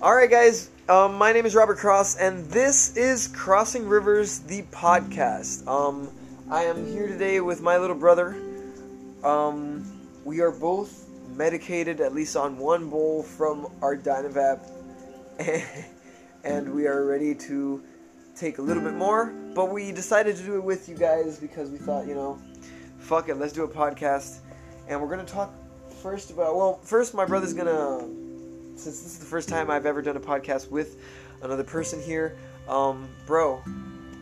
Alright guys, my name is Robert Cross, and this is Crossing Rivers, the podcast. I am here today with my little brother. We are both medicated, at least on one bowl, from our DynaVap, and we are ready to take a little bit more, but we decided to do it with you guys because we thought, you know, fuck it, let's do a podcast. And we're going to talk first about, my brother's going to, since this is the first time I've ever done a podcast with another person here, bro,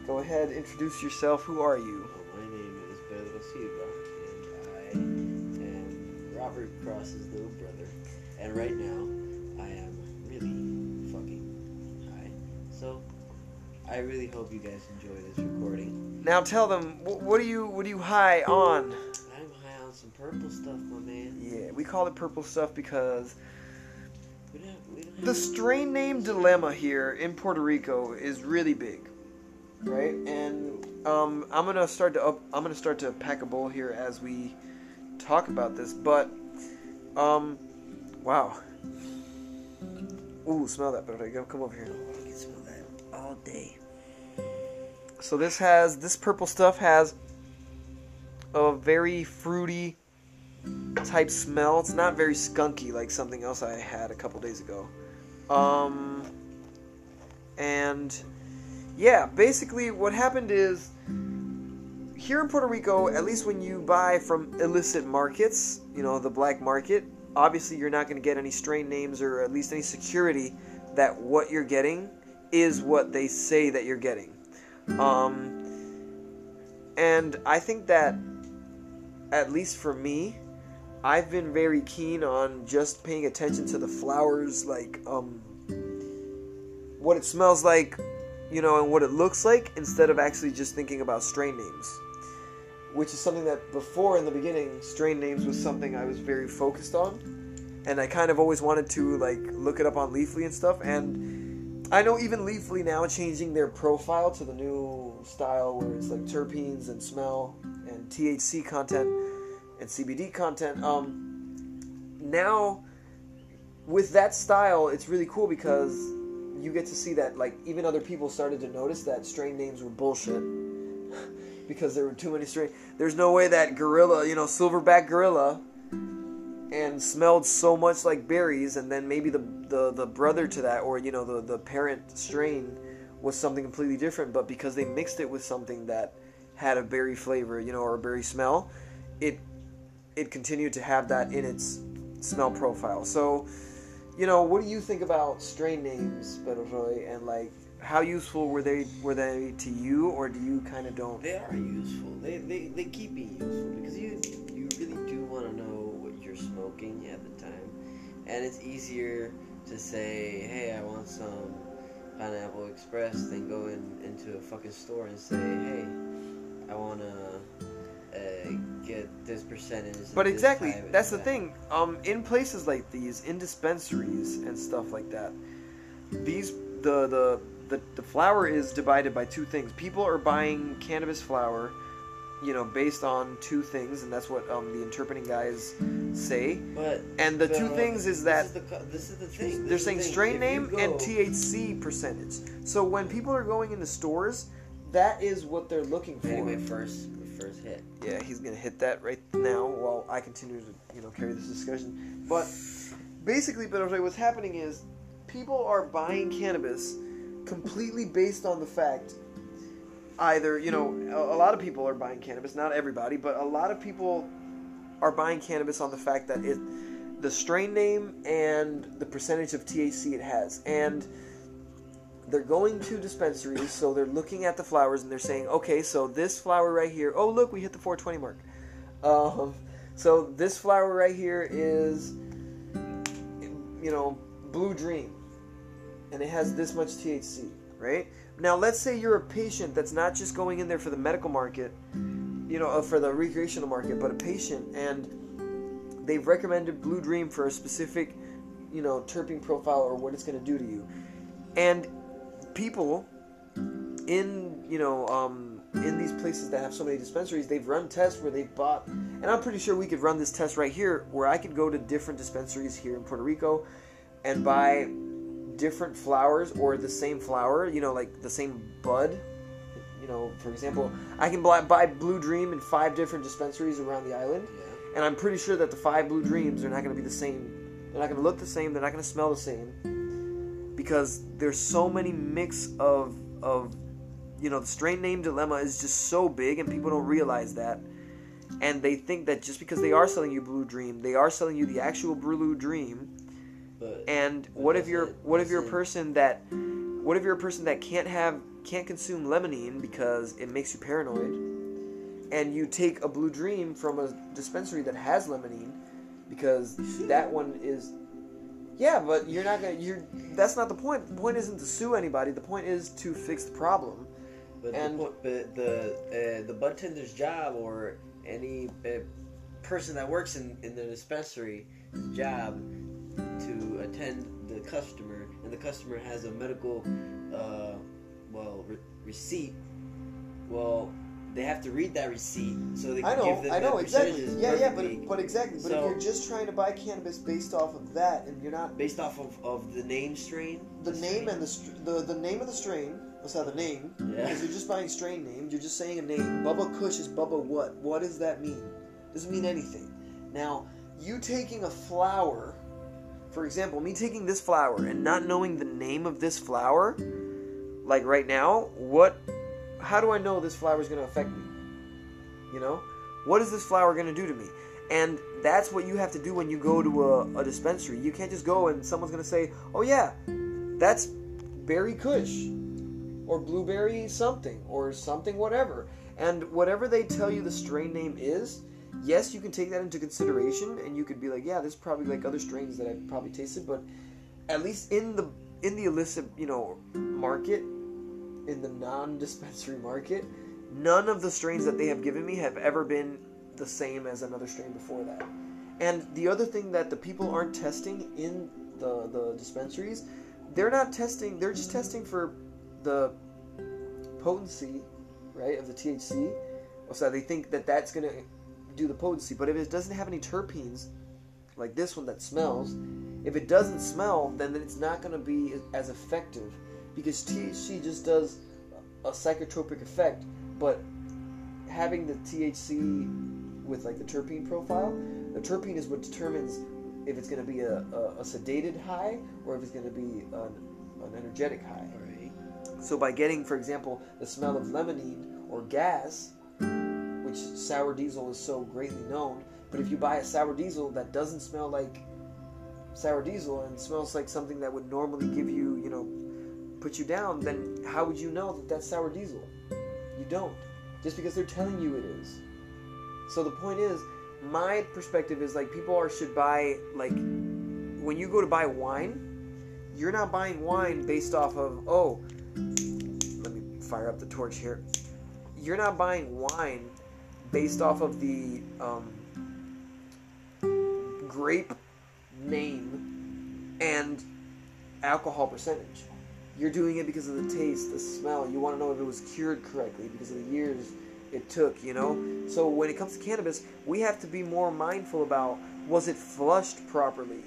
go ahead, introduce yourself. Who are you? Well, my name is Ben Osiba, and I am Robert Cross's little brother, and right now I am really fucking high, so I really hope you guys enjoy this recording. Now tell them, what are you high on? I'm high on some purple stuff, my man. Yeah, we call it purple stuff because the strain name dilemma here in Puerto Rico is really big, right? And I'm gonna start to pack a bowl here as we talk about this. But wow, ooh, smell that, brother. Come over here. I can smell that all day. So this purple stuff has a very fruity type smell. It's not very skunky like something else I had a couple days ago. And yeah, basically what happened is, here in Puerto Rico, at least when you buy from illicit markets, you know, the black market, obviously you're not going to get any strain names or at least any security that what you're getting is what they say that you're getting. And I think that, at least for me, I've been very keen on just paying attention to the flowers, like, what it smells like, you know, and what it looks like, instead of actually just thinking about strain names, which is something that before, in the beginning, strain names was something I was very focused on, and I kind of always wanted to, like, look it up on Leafly and stuff, and I know even Leafly now changing their profile to the new style where it's, like, terpenes and smell and THC content and CBD content. Now, with that style, it's really cool because you get to see that, like, even other people started to notice that strain names were bullshit because there were too many strain. There's no way that gorilla, you know, silverback gorilla, and smelled so much like berries, and then maybe the brother to that, or, you know, the parent strain was something completely different, but because they mixed it with something that had a berry flavor, you know, or a berry smell, it continued to have that in its smell profile. So, you know, what do you think about strain names, Blueberry, and, like, how useful were they to you, or do you kind of don't? They are useful. They keep being useful because you really do want to know what you're smoking at the time, and it's easier to say, hey, I want some Pineapple Express, than go into a fucking store and say, hey, I want to get this percentage. But exactly, that's the thing. In places like these, in dispensaries and stuff like that, these the flower is divided by two things. People are buying cannabis flower, you know, based on two things, and that's what the interpreting guys say. But and the two things is that this is the thing. They're saying strain name and THC percentage. So when people are going into stores, that is what they're looking for. Anyway, first hit. Yeah, he's gonna hit that right now while I continue to, you know, carry this discussion. But basically, what's happening is people are buying cannabis completely based on the fact, either, you know, a lot of people are buying cannabis, not everybody, but a lot of people are buying cannabis on the fact that the strain name and the percentage of THC it has, and they're going to dispensaries, so they're looking at the flowers, and they're saying, okay, so this flower right here, oh, look, we hit the 420 mark. So this flower right here is, you know, Blue Dream, and it has this much THC, right? Now, let's say you're a patient that's not just going in there for the medical market, you know, for the recreational market, but a patient, and they've recommended Blue Dream for a specific, you know, terpene profile or what it's going to do to you. And people in, you know, in these places that have so many dispensaries, they've run tests where they've bought, and I'm pretty sure we could run this test right here, where I could go to different dispensaries here in Puerto Rico and buy different flowers or the same flower, you know, like the same bud. You know, for example, I can buy Blue Dream in 5 different dispensaries around the island, and I'm pretty sure that the 5 Blue Dreams are not going to be the same. They're not going to look the same. They're not going to smell the same, because there's so many mix of you know, the strain name dilemma is just so big, and people don't realize that. And they think that just because they are selling you Blue Dream, they are selling you the actual Blue Dream. What if you're a person that can't consume lemonine because it makes you paranoid, and you take a Blue Dream from a dispensary that has lemonine because that one is, but that's not the point. The point isn't to sue anybody. The point is to fix the problem. But the budtender's job, or any person that works in the dispensary's job, to attend the customer, and the customer has a medical receipt. Well, they have to read that receipt so they can give them the percentages. Exactly. But so, if you're just trying to buy cannabis based off of that, and you're not based off of the name strain, the name of the strain. Let's have the name. Because you're just buying strain names. You're just saying a name. Bubba Kush is Bubba what? What does that mean? Doesn't mean anything. Now, you taking a flower. For example, me taking this flower and not knowing the name of this flower, like right now, how do I know this flower is going to affect me? You know? What is this flower going to do to me? And that's what you have to do when you go to a dispensary. You can't just go and someone's going to say, oh yeah, that's Berry Kush or Blueberry something or something whatever. And whatever they tell you the strain name is, yes, you can take that into consideration, and you could be like, yeah, there's probably like other strains that I've probably tasted, but at least in the illicit, you know, market, in the non-dispensary market, none of the strains that they have given me have ever been the same as another strain before that. And the other thing that the people aren't testing in the dispensaries, they're not testing, they're just testing for the potency, right, of the THC. So they think that that's going to do the potency, but if it doesn't have any terpenes, like this one that smells, if it doesn't smell, then it's not going to be as effective, because THC just does a psychotropic effect, but having the THC with like the terpene profile, the terpene is what determines if it's going to be a sedated high or if it's going to be an energetic high. Right. So by getting, for example, the smell of lemonine or gas, which Sour Diesel is so greatly known, but if you buy a Sour Diesel that doesn't smell like Sour Diesel and smells like something that would normally give you, you know, put you down, then how would you know that that's Sour Diesel? You don't. Just because they're telling you it is. So the point is, my perspective is like should buy, like, when you go to buy wine, you're not buying wine based off of, oh, let me fire up the torch here. You're not buying wine based off of the grape name and alcohol percentage. You're doing it because of the taste, the smell. You want to know if it was cured correctly because of the years it took, you know? So when it comes to cannabis, we have to be more mindful about, was it flushed properly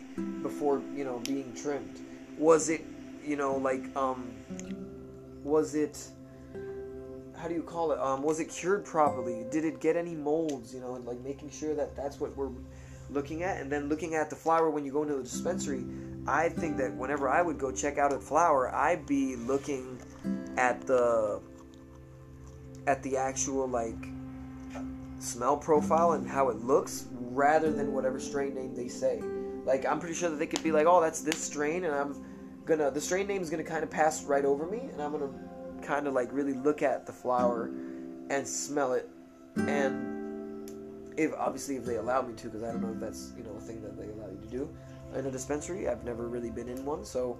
before, you know, being trimmed? Was it, you know, like, was it... how do you call it? Was it cured properly? Did it get any molds? You know, and like making sure that that's what we're looking at, and then looking at the flower when you go into the dispensary. I think that whenever I would go check out a flower, I'd be looking at the actual like smell profile and how it looks, rather than whatever strain name they say. Like, I'm pretty sure that they could be like, oh, that's this strain, and the strain name is gonna kind of pass right over me, and I'm gonna kind of like really look at the flower and smell it, and if they allow me to, because I don't know if that's, you know, a thing that they allow you to do in a dispensary. I've never really been in one, so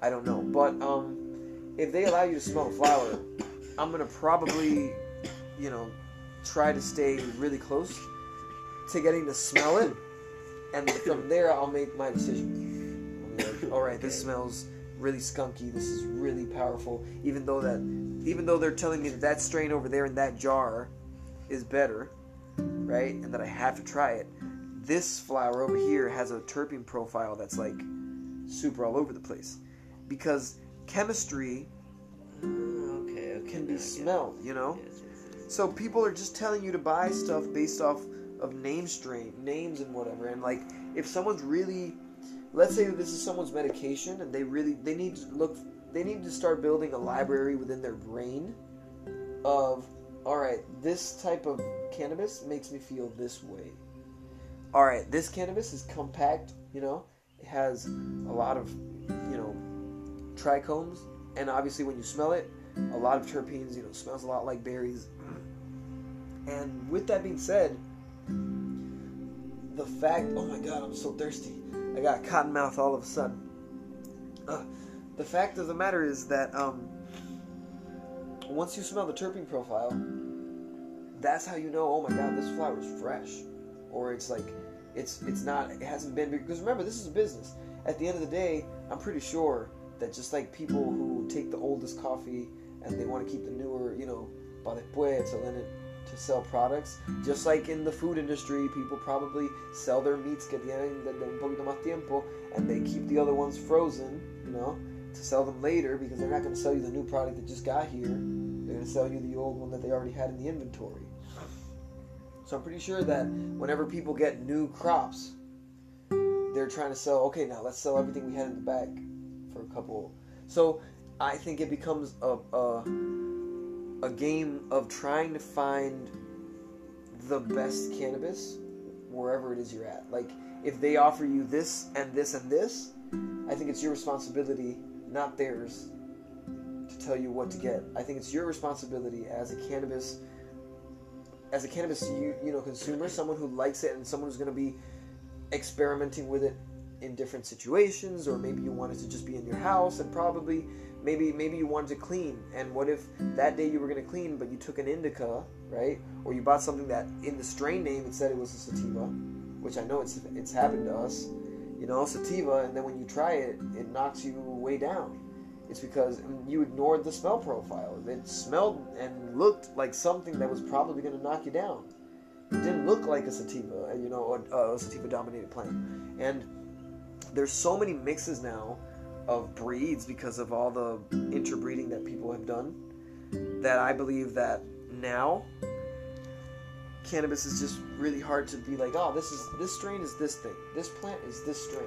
I don't know, but if they allow you to smell a flower, I'm gonna probably, you know, try to stay really close to getting to smell it, and from there I'll make my decision. I'll be like, alright, this smells really skunky, this is really powerful, even though they're telling me that strain over there in that jar is better, right, and that I have to try it. This flower over here has a terpene profile that's like super all over the place, because chemistry can be smelled, you know? Yes. So people are just telling you to buy stuff based off of names and whatever. And, like, if someone's really... Let's say that this is someone's medication and they need to start building a library within their brain of, alright, this type of cannabis makes me feel this way. Alright, this cannabis is compact, you know? It has a lot of, you know, trichomes. And obviously when you smell it, a lot of terpenes, you know, smells a lot like berries. And with that being said, the fact... Oh my god, I'm so thirsty. I got cotton mouth all of a sudden. The fact of the matter is that once you smell the terpene profile, that's how you know, oh my god, this flower is fresh. Or it's like, it's not, it hasn't been... Because remember, this is a business. At the end of the day, I'm pretty sure that just like people who take the oldest coffee and they want to keep the newer, you know, to sell products. Just like in the food industry, people probably sell their meats que tienen de un poquito más tiempo, and they keep the other ones frozen, you know, to sell them later, because they're not going to sell you the new product that just got here. They're going to sell you the old one that they already had in the inventory. So I'm pretty sure that whenever people get new crops, they're trying to sell, okay, now let's sell everything we had in the back for a couple. So I think it becomes a game of trying to find the best cannabis wherever it is you're at. Like, if they offer you this and this and this, I think it's your responsibility, not theirs, to tell you what to get. I think it's your responsibility as a cannabis consumer, someone who likes it and someone who's going to be experimenting with it in different situations, or maybe you wanted to just be in your house and probably maybe you wanted to clean, and what if that day you were going to clean but you took an indica, right? Or you bought something that in the strain name it said it was a sativa, which I know it's happened to us, you know, sativa, and then when you try it, it knocks you way down. It's because you ignored the smell profile. It smelled and looked like something that was probably going to knock you down. It didn't look like a sativa, you know, a sativa dominated plant. And there's so many mixes now of breeds because of all the interbreeding that people have done, that I believe that now cannabis is just really hard to be like, oh, this strain is this thing, this plant is this strain.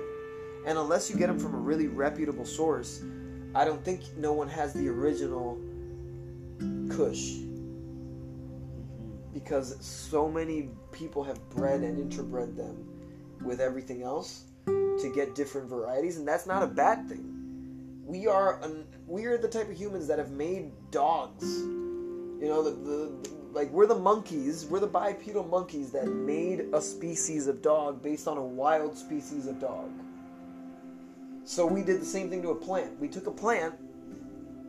And unless you get them from a really reputable source, I don't think no one has the original Kush, because so many people have bred and interbred them with everything else to get different varieties, and that's not a bad thing. We are the type of humans that have made dogs. You know, we're the monkeys. We're the bipedal monkeys that made a species of dog based on a wild species of dog. So we did the same thing to a plant. We took a plant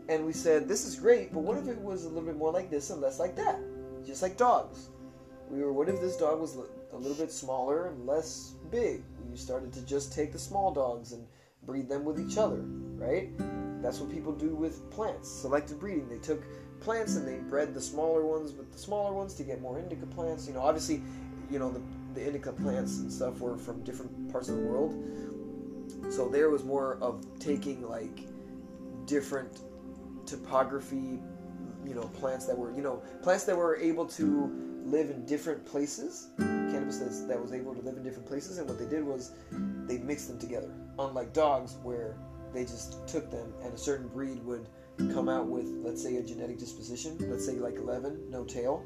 and we said, "This is great, but what if it was a little bit more like this and less like that?" Just like dogs. What if this dog was a little bit smaller and less big? You started to just take the small dogs and breed them with each other, right? That's what people do with plants, selective breeding. They took plants and they bred the smaller ones with the smaller ones to get more indica plants. You know, obviously, you know, the indica plants and stuff were from different parts of the world. So there was more of taking, like, different topography, you know, plants that were able to live in different places, cannabis that was able to live in different places, and what they did was they mixed them together. Unlike dogs, where they just took them, and a certain breed would come out with, let's say, a genetic disposition, let's say like 11, no tail,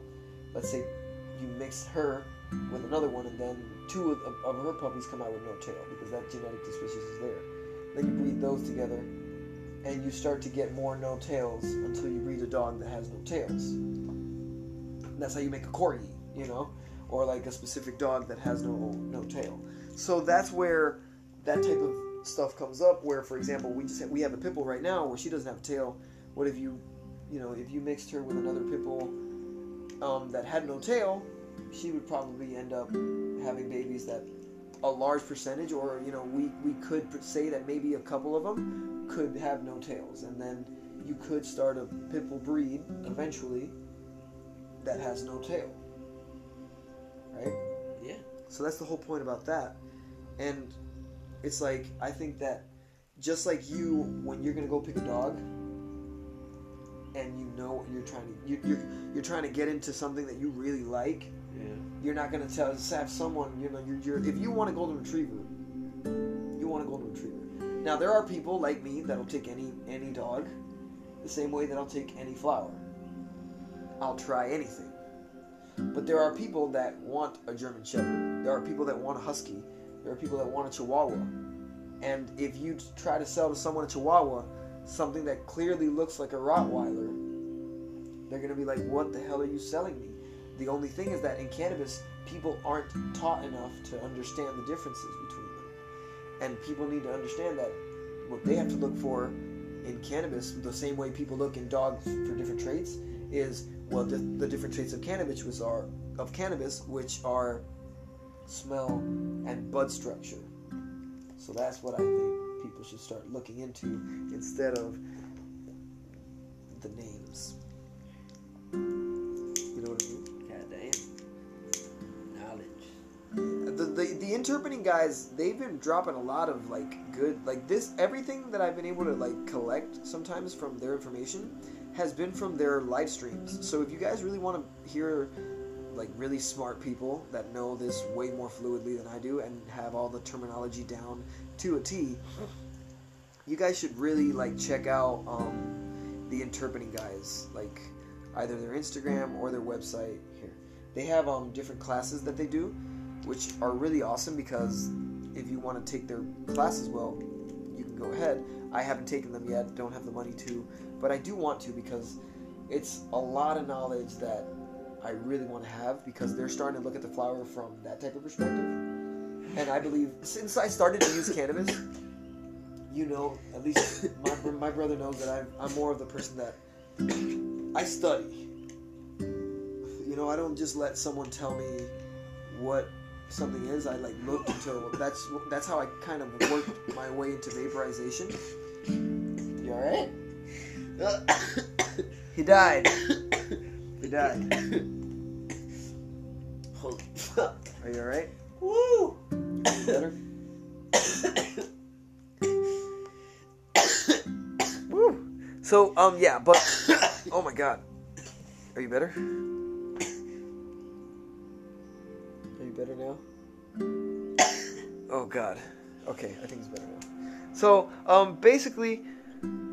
let's say you mix her with another one, and then two of her puppies come out with no tail, because that genetic disposition is there. Then you breed those together, and you start to get more no tails until you breed a dog that has no tails. That's how you make a corgi, you know, or like a specific dog that has no tail. So that's where that type of stuff comes up. Where, for example, we have a pit bull right now where she doesn't have a tail. What if you mixed her with another pit bull that had no tail? She would probably end up having babies that a large percentage, or you know, we could say that maybe a couple of them could have no tails, and then you could start a pit bull breed eventually that has no tail, right? Yeah. So that's the whole point about that. And it's like, I think that just like you, when you're gonna go pick a dog, and you know what you're trying to, you're trying to get into something that you really like. Yeah. You're not gonna have someone, you know, if you want a golden retriever, you want a golden retriever. Now there are people like me that'll take any dog, the same way that I'll take any flower. I'll try anything. But there are people that want a German Shepherd. There are people that want a Husky. There are people that want a Chihuahua. And if you try to sell to someone a Chihuahua, something that clearly looks like a Rottweiler, they're going to be like, what the hell are you selling me? The only thing is that in cannabis, people aren't taught enough to understand the differences between them. And people need to understand that what they have to look for in cannabis, the same way people look in dogs for different traits, is the different traits of cannabis, which are smell and bud structure. So that's what I think people should start looking into instead of the names. You know what I mean? Goddamn knowledge. The interpreting guys, they've been dropping a lot of everything that I've been able to collect sometimes from their information has been from their live streams. So if you guys really want to hear really smart people that know this way more fluidly than I do and have all the terminology down to a T, you guys should really check out the interpreting guys, either their Instagram or their website. Here they have different classes that they do, which are really awesome, because if you want to take their classes, well, you can go ahead. I haven't taken them yet, don't have the money to, but I do want to, because it's a lot of knowledge that I really want to have, because they're starting to look at the flower from that type of perspective. And I believe, since I started to use cannabis, at least my brother knows that I'm more of the person that I study. I don't just let someone tell me what something is. I looked until that's how I kind of worked my way into vaporization. You alright? He died. Holy fuck. Are you alright? Woo! Better? Woo! So, yeah, but... Oh my god. Are you better? Are you better now? Oh god. Okay, I think it's better now. So, basically,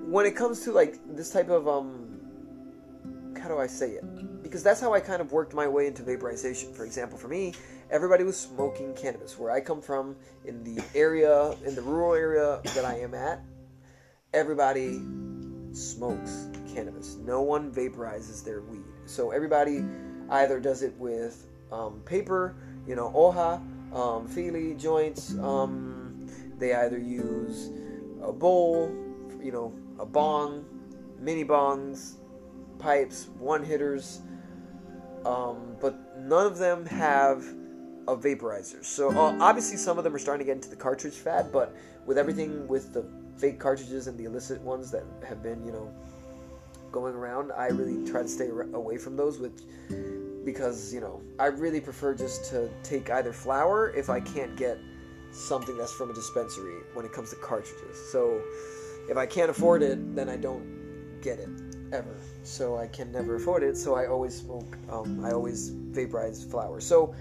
when it comes to, this type of, how do I say it? Because that's how I kind of worked my way into vaporization. For example, for me, everybody was smoking cannabis. Where I come from, in the area, in the rural area that I am at, everybody smokes cannabis. No one vaporizes their weed. So everybody either does it with paper, hoja, fili, joints. They either use a bowl, a bong, mini bongs, pipes, one-hitters, but none of them have a vaporizer. So, obviously, some of them are starting to get into the cartridge fad, but with everything with the fake cartridges and the illicit ones that have been, going around, I really try to stay away from those, because, I really prefer just to take either flower if I can't get something that's from a dispensary when it comes to cartridges. So, if I can't afford it, then I don't get it. Ever. So I can never afford it, so I always smoke, I always vaporize flower. So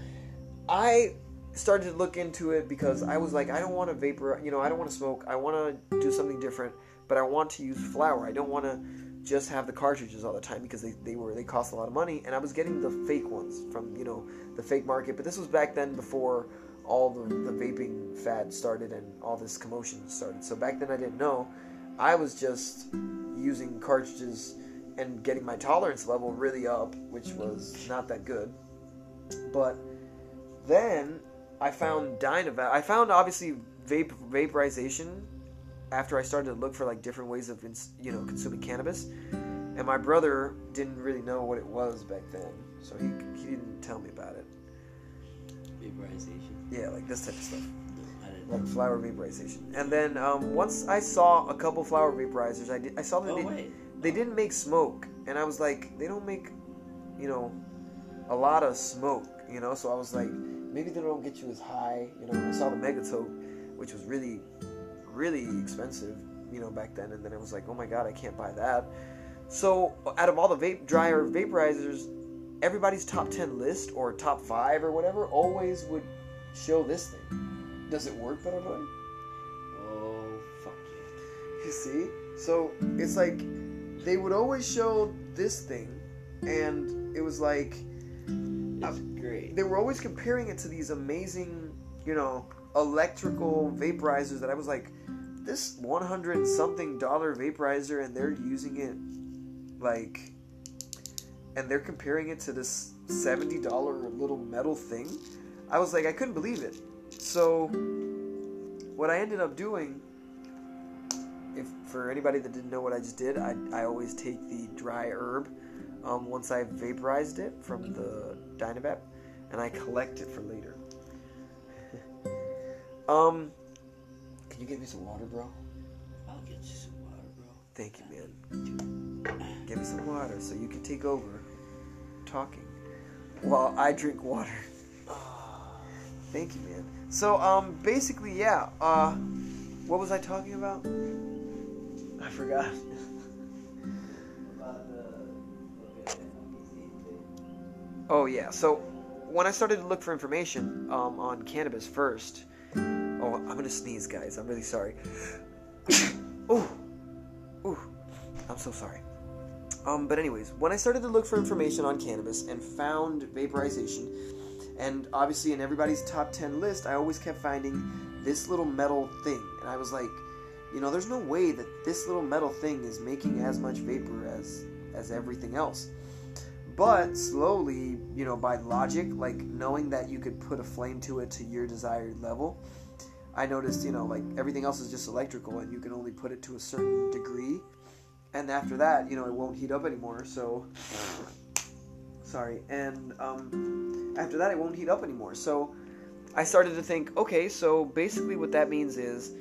I started to look into it because I was I don't want to vaporize, I don't want to smoke, I want to do something different, but I want to use flower. I don't want to just have the cartridges all the time, because they cost a lot of money, and I was getting the fake ones from, the fake market, but this was back then before all the vaping fad started and all this commotion started. So back then I didn't know. I was just using cartridges and getting my tolerance level really up, which was not that good. But then I found DynaVap. I found, obviously, vaporization after I started to look for different ways of consuming cannabis. And my brother didn't really know what it was back then, so he didn't tell me about it. Vaporization. Yeah, this type of stuff. Flower vaporization. And then once I saw a couple flower vaporizers, I saw that they didn't make smoke, and I was they don't make a lot of smoke, so I was maybe they don't get you as high. I saw the Megatope, which was really really expensive, you know, back then. And then it was like, oh my God, I can't buy that. So out of all the vape dryer vaporizers, everybody's top 10 list or top 5 or whatever always would show this thing. Does it work, better boy? Oh, fuck yeah. You see? So it's like they would always show this thing, and it was like, it's great. They were always comparing it to these amazing, you know, electrical vaporizers that I was like, this $100-something vaporizer, and they're using it like, and they're comparing it to this $70 little metal thing. I was like, I couldn't believe it. So what I ended up doing, if for anybody that didn't know what I just did, I always take the dry herb once I vaporized it from the DynaVap, and I collect it for later. Can you get me some water, bro? I'll get you some water, bro. Thank you, man. Get me some water so you can take over talking while I drink water. Thank you, man. So, basically, yeah, what was I talking about? I forgot. Oh, yeah, so when I started to look for information on cannabis first... Oh, I'm gonna sneeze, guys. I'm really sorry. Ooh. Ooh. I'm so sorry. But anyways, when I started to look for information on cannabis and found vaporization, and obviously in everybody's top 10 list, I always kept finding this little metal thing. And I was like, you know, there's no way that this little metal thing is making as much vapor as everything else. But slowly, you know, by logic, like knowing that you could put a flame to it to your desired level, I noticed, you know, like everything else is just electrical and you can only put it to a certain degree. And after that, you know, it won't heat up anymore. So, sorry. And after that, it won't heat up anymore. So I started to think, okay, so basically what that means is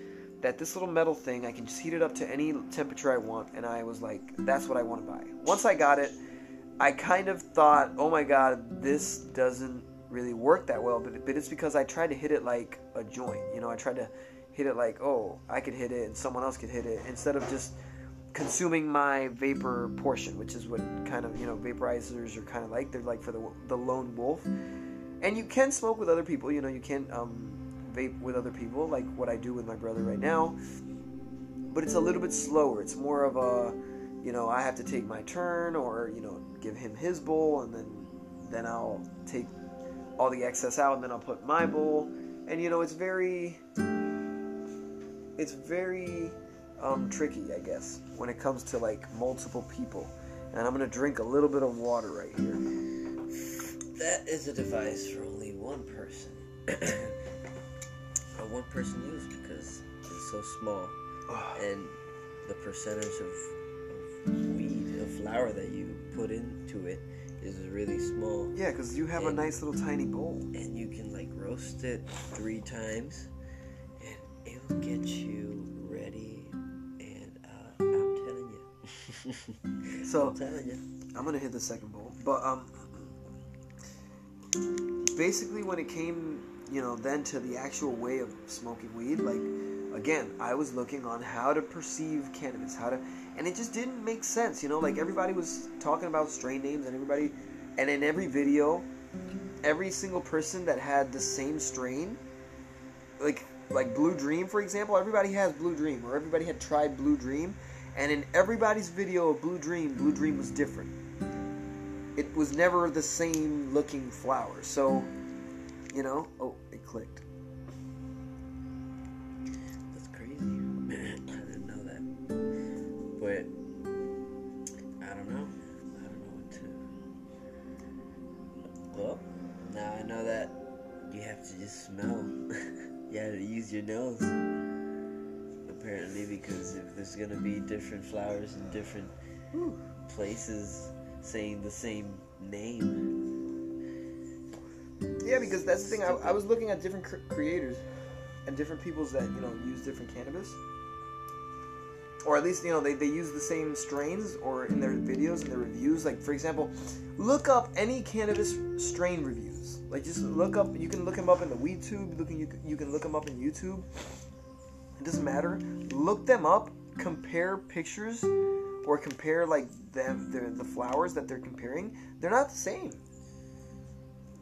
that this little metal thing, I can just heat it up to any temperature I want. And I was like, that's what I want to buy. Once I got it, I kind of thought, oh my God, this doesn't really work that well, but it's because I tried to hit it like a joint, you know, I tried to hit it like, oh, I could hit it and someone else could hit it, instead of just consuming my vapor portion, which is what kind of, you know, vaporizers are kind of like. They're like for the lone wolf, and you can smoke with other people, you know, you can vape with other people, like what I do with my brother right now, but it's a little bit slower. It's more of a, you know, I have to take my turn, or, you know, give him his bowl, and then I'll take all the excess out, and then I'll put my bowl. And, you know, it's very tricky, I guess, when it comes to, like, multiple people. And I'm going to drink a little bit of water right here. That is a device for only one person. A one-person use, because it's so small. And the percentage of weed, the flower that you put into it, is really small. Yeah, because you have a nice little tiny bowl. And you can, like, roast it 3 times, and it'll get you ready, and I'm telling you. So, I'm telling you. I'm going to hit the second bowl. But, basically when it came, you know, then to the actual way of smoking weed, like, again, I was looking on how to perceive cannabis, and it just didn't make sense, you know, like everybody was talking about strain names, and in every video, every single person that had the same strain, like Blue Dream, for example, everybody has Blue Dream, or everybody had tried Blue Dream, and in everybody's video of Blue Dream was different. It was never the same looking flower, so, you know, oh, it clicked. That's crazy. But I don't know what to. Well, now I know that you have to just smell. You have to use your nose, apparently, because if there's gonna be different flowers in different places saying the same name. Yeah, because that's the thing. I was looking at different creators and different peoples that, you know, use different cannabis. Or at least, you know, they use the same strains, or in their videos and their reviews. Like, for example, look up any cannabis strain reviews. Like, just look up. You can look them up in the WeedTube. You can look them up in YouTube. it doesn't matter. Look them up, compare pictures, or compare like the flowers that they're comparing. They're not the same.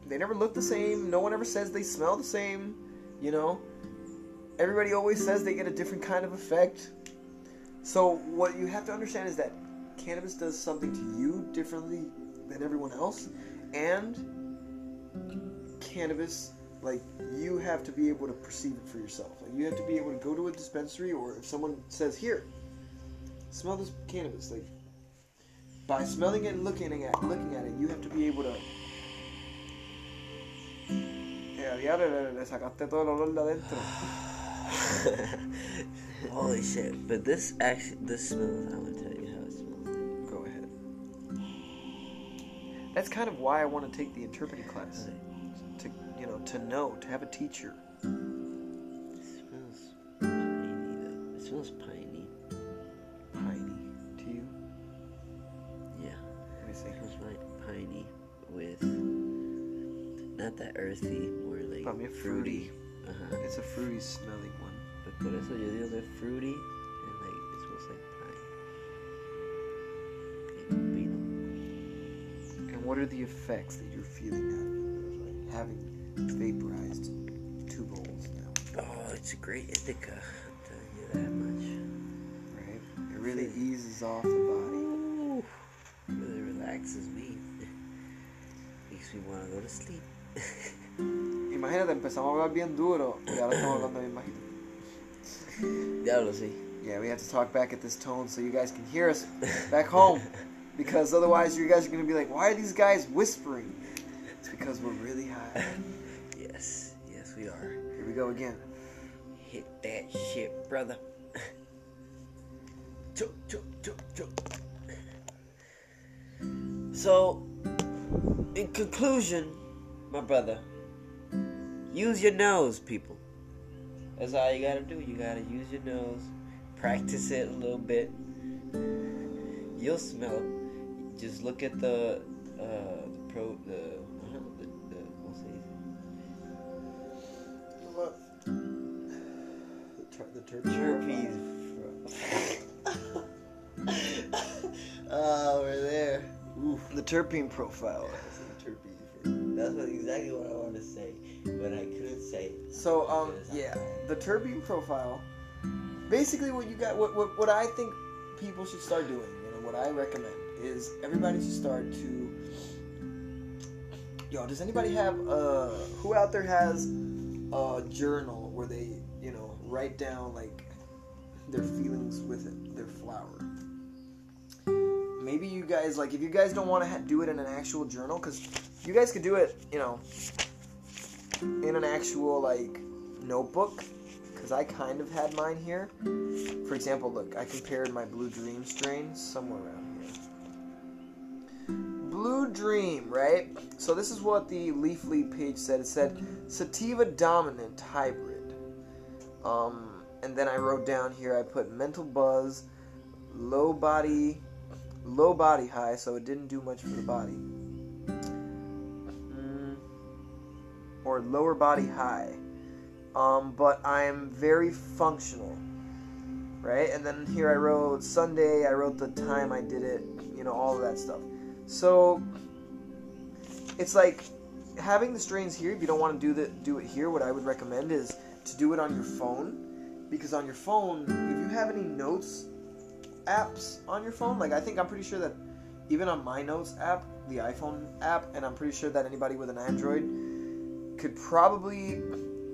They never look the same. No one ever says they smell the same. You know, everybody always says they get a different kind of effect. So what you have to understand is that cannabis does something to you differently than everyone else, and cannabis, like, you have to be able to perceive it for yourself. Like, you have to be able to go to a dispensary, or if someone says, here, smell this cannabis, like, by smelling it and looking at it, you have to be able to holy shit. But this smells, I want to tell you how it smells. Go ahead. That's kind of why I want to take the interpreting class. To have a teacher. It smells piney, though. It smells piney. Piney to you? Yeah. Let me see. It smells like piney with, not that earthy, more like fruity. Uh-huh. It's a fruity smelling one. But por eso yo digo de fruity, and like, it smells like pine. And what are the effects that you're feeling out of it? Having vaporized 2 bowls now. Oh, it's a great indica. I'm telling you that much. Right? It really eases off the body. It really relaxes me. Makes me want to go to sleep. Imagínate, empezamos a hablar bien duro. Y ahora estamos hablando bien bajito. Diablo, sí. Yeah, we have to talk back at this tone so you guys can hear us back home. Because otherwise you guys are going to be like, why are these guys whispering? It's because we're really high. Yes, we are. Here we go again. Hit that shit, brother. Choke, choke, choke, choke. So, in conclusion, my brother, use your nose, people. That's all you gotta do. You gotta use your nose. Practice it a little bit. You'll smell it. Just look at the we're there. Oof. The terpene profile. Yeah, that's exactly what I wanted to say, but I couldn't say it. So the terpene profile. Basically, what you got, what I think people should start doing, and what I recommend is everybody should start to. Yo, does anybody have who out there has a journal where they write down like their feelings with it, their flower? Maybe you guys, like, if you guys don't want to do it in an actual journal, because you guys could do it, in an actual like notebook. Because I kind of had mine here. For example, look, I compared my Blue Dream strain somewhere around here. Blue Dream, right? So this is what the Leafly page said. It said sativa dominant hybrid. And then I wrote down here, I put mental buzz, low body high, so it didn't do much for the body. Or lower body high. But I'm very functional, right? And then here I wrote Sunday, I wrote the time I did it, all of that stuff. So it's like having the strains here. If you don't want to do it here, what I would recommend is to do it on your phone, because on your phone, if you have any notes apps on your phone, like I'm pretty sure that even on my notes app, the iPhone app, and I'm pretty sure that anybody with an Android could probably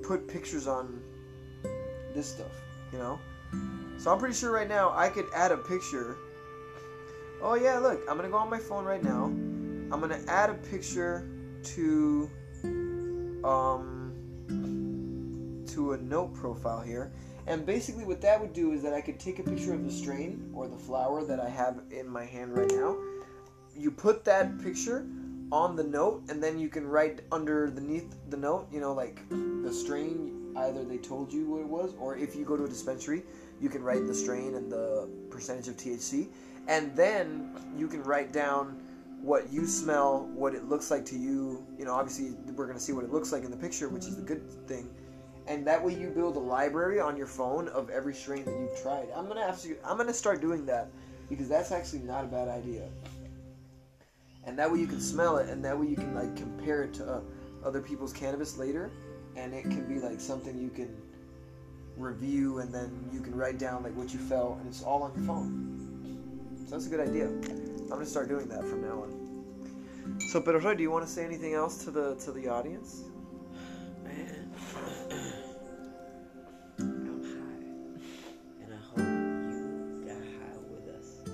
put pictures on this stuff, So I'm pretty sure right now I could add a picture. Oh yeah, look, I'm gonna go on my phone right now. I'm gonna add a picture to a note profile here, and basically what that would do is that I could take a picture of the strain or the flower that I have in my hand right now. You put that picture on the note, and then you can write underneath the note, like the strain, either they told you what it was, or if you go to a dispensary, you can write the strain and the percentage of THC. And then you can write down what you smell, what it looks like to you. Obviously we're going to see what it looks like in the picture, which is the good thing. and that way you build a library on your phone of every strain that you've tried. I'm gonna start doing that, because that's actually not a bad idea. And that way you can smell it, and that way you can like compare it to other people's cannabis later, and it can be like something you can review, and then you can write down like what you felt, and it's all on your phone. So that's a good idea. I'm gonna start doing that from now on. So, Pedro, do you want to say anything else to the audience? Man, I'm high, and I hope you got high with us.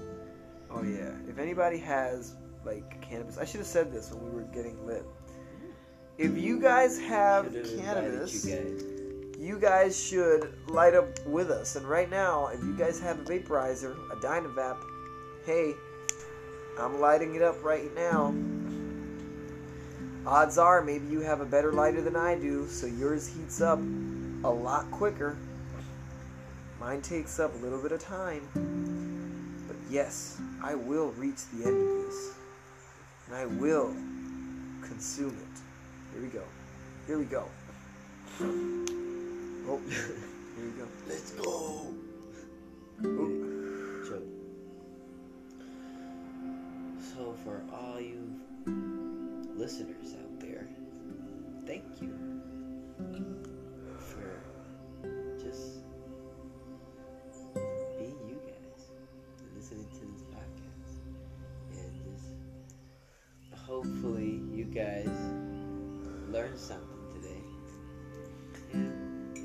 Oh yeah. If anybody has like cannabis, I should have said this when we were getting lit. If you guys have cannabis, you guys should light up with us. And right now, if you guys have a vaporizer, a DynaVap, hey, I'm lighting it up right now. Odds are maybe you have a better lighter than I do, so yours heats up a lot quicker. Mine takes up a little bit of time. But yes, I will reach the end of this. And I will consume it. Here we go. Here we go. Oh, here we go. Let's go. Ooh. So for all you listeners out there, thank you for just being you guys and listening to this podcast. And just hopefully you guys learned something today.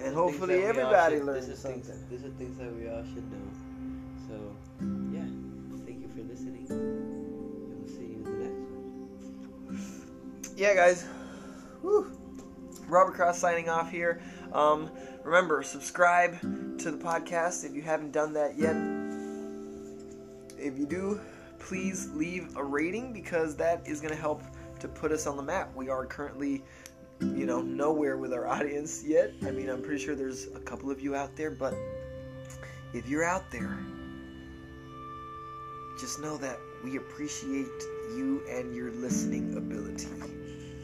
And hopefully everybody learns something. These are things that we all should know. So, yeah. Thank you for listening. And we'll see you in the next one. Yeah, guys. Woo. Robert Cross signing off here. Remember, subscribe to the podcast if you haven't done that yet. If you do, please leave a rating, because that is going to help to put us on the map. We are currently, nowhere with our audience yet. I mean, I'm pretty sure there's a couple of you out there, but if you're out there, just know that we appreciate you and your listening ability.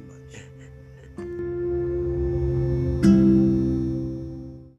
much.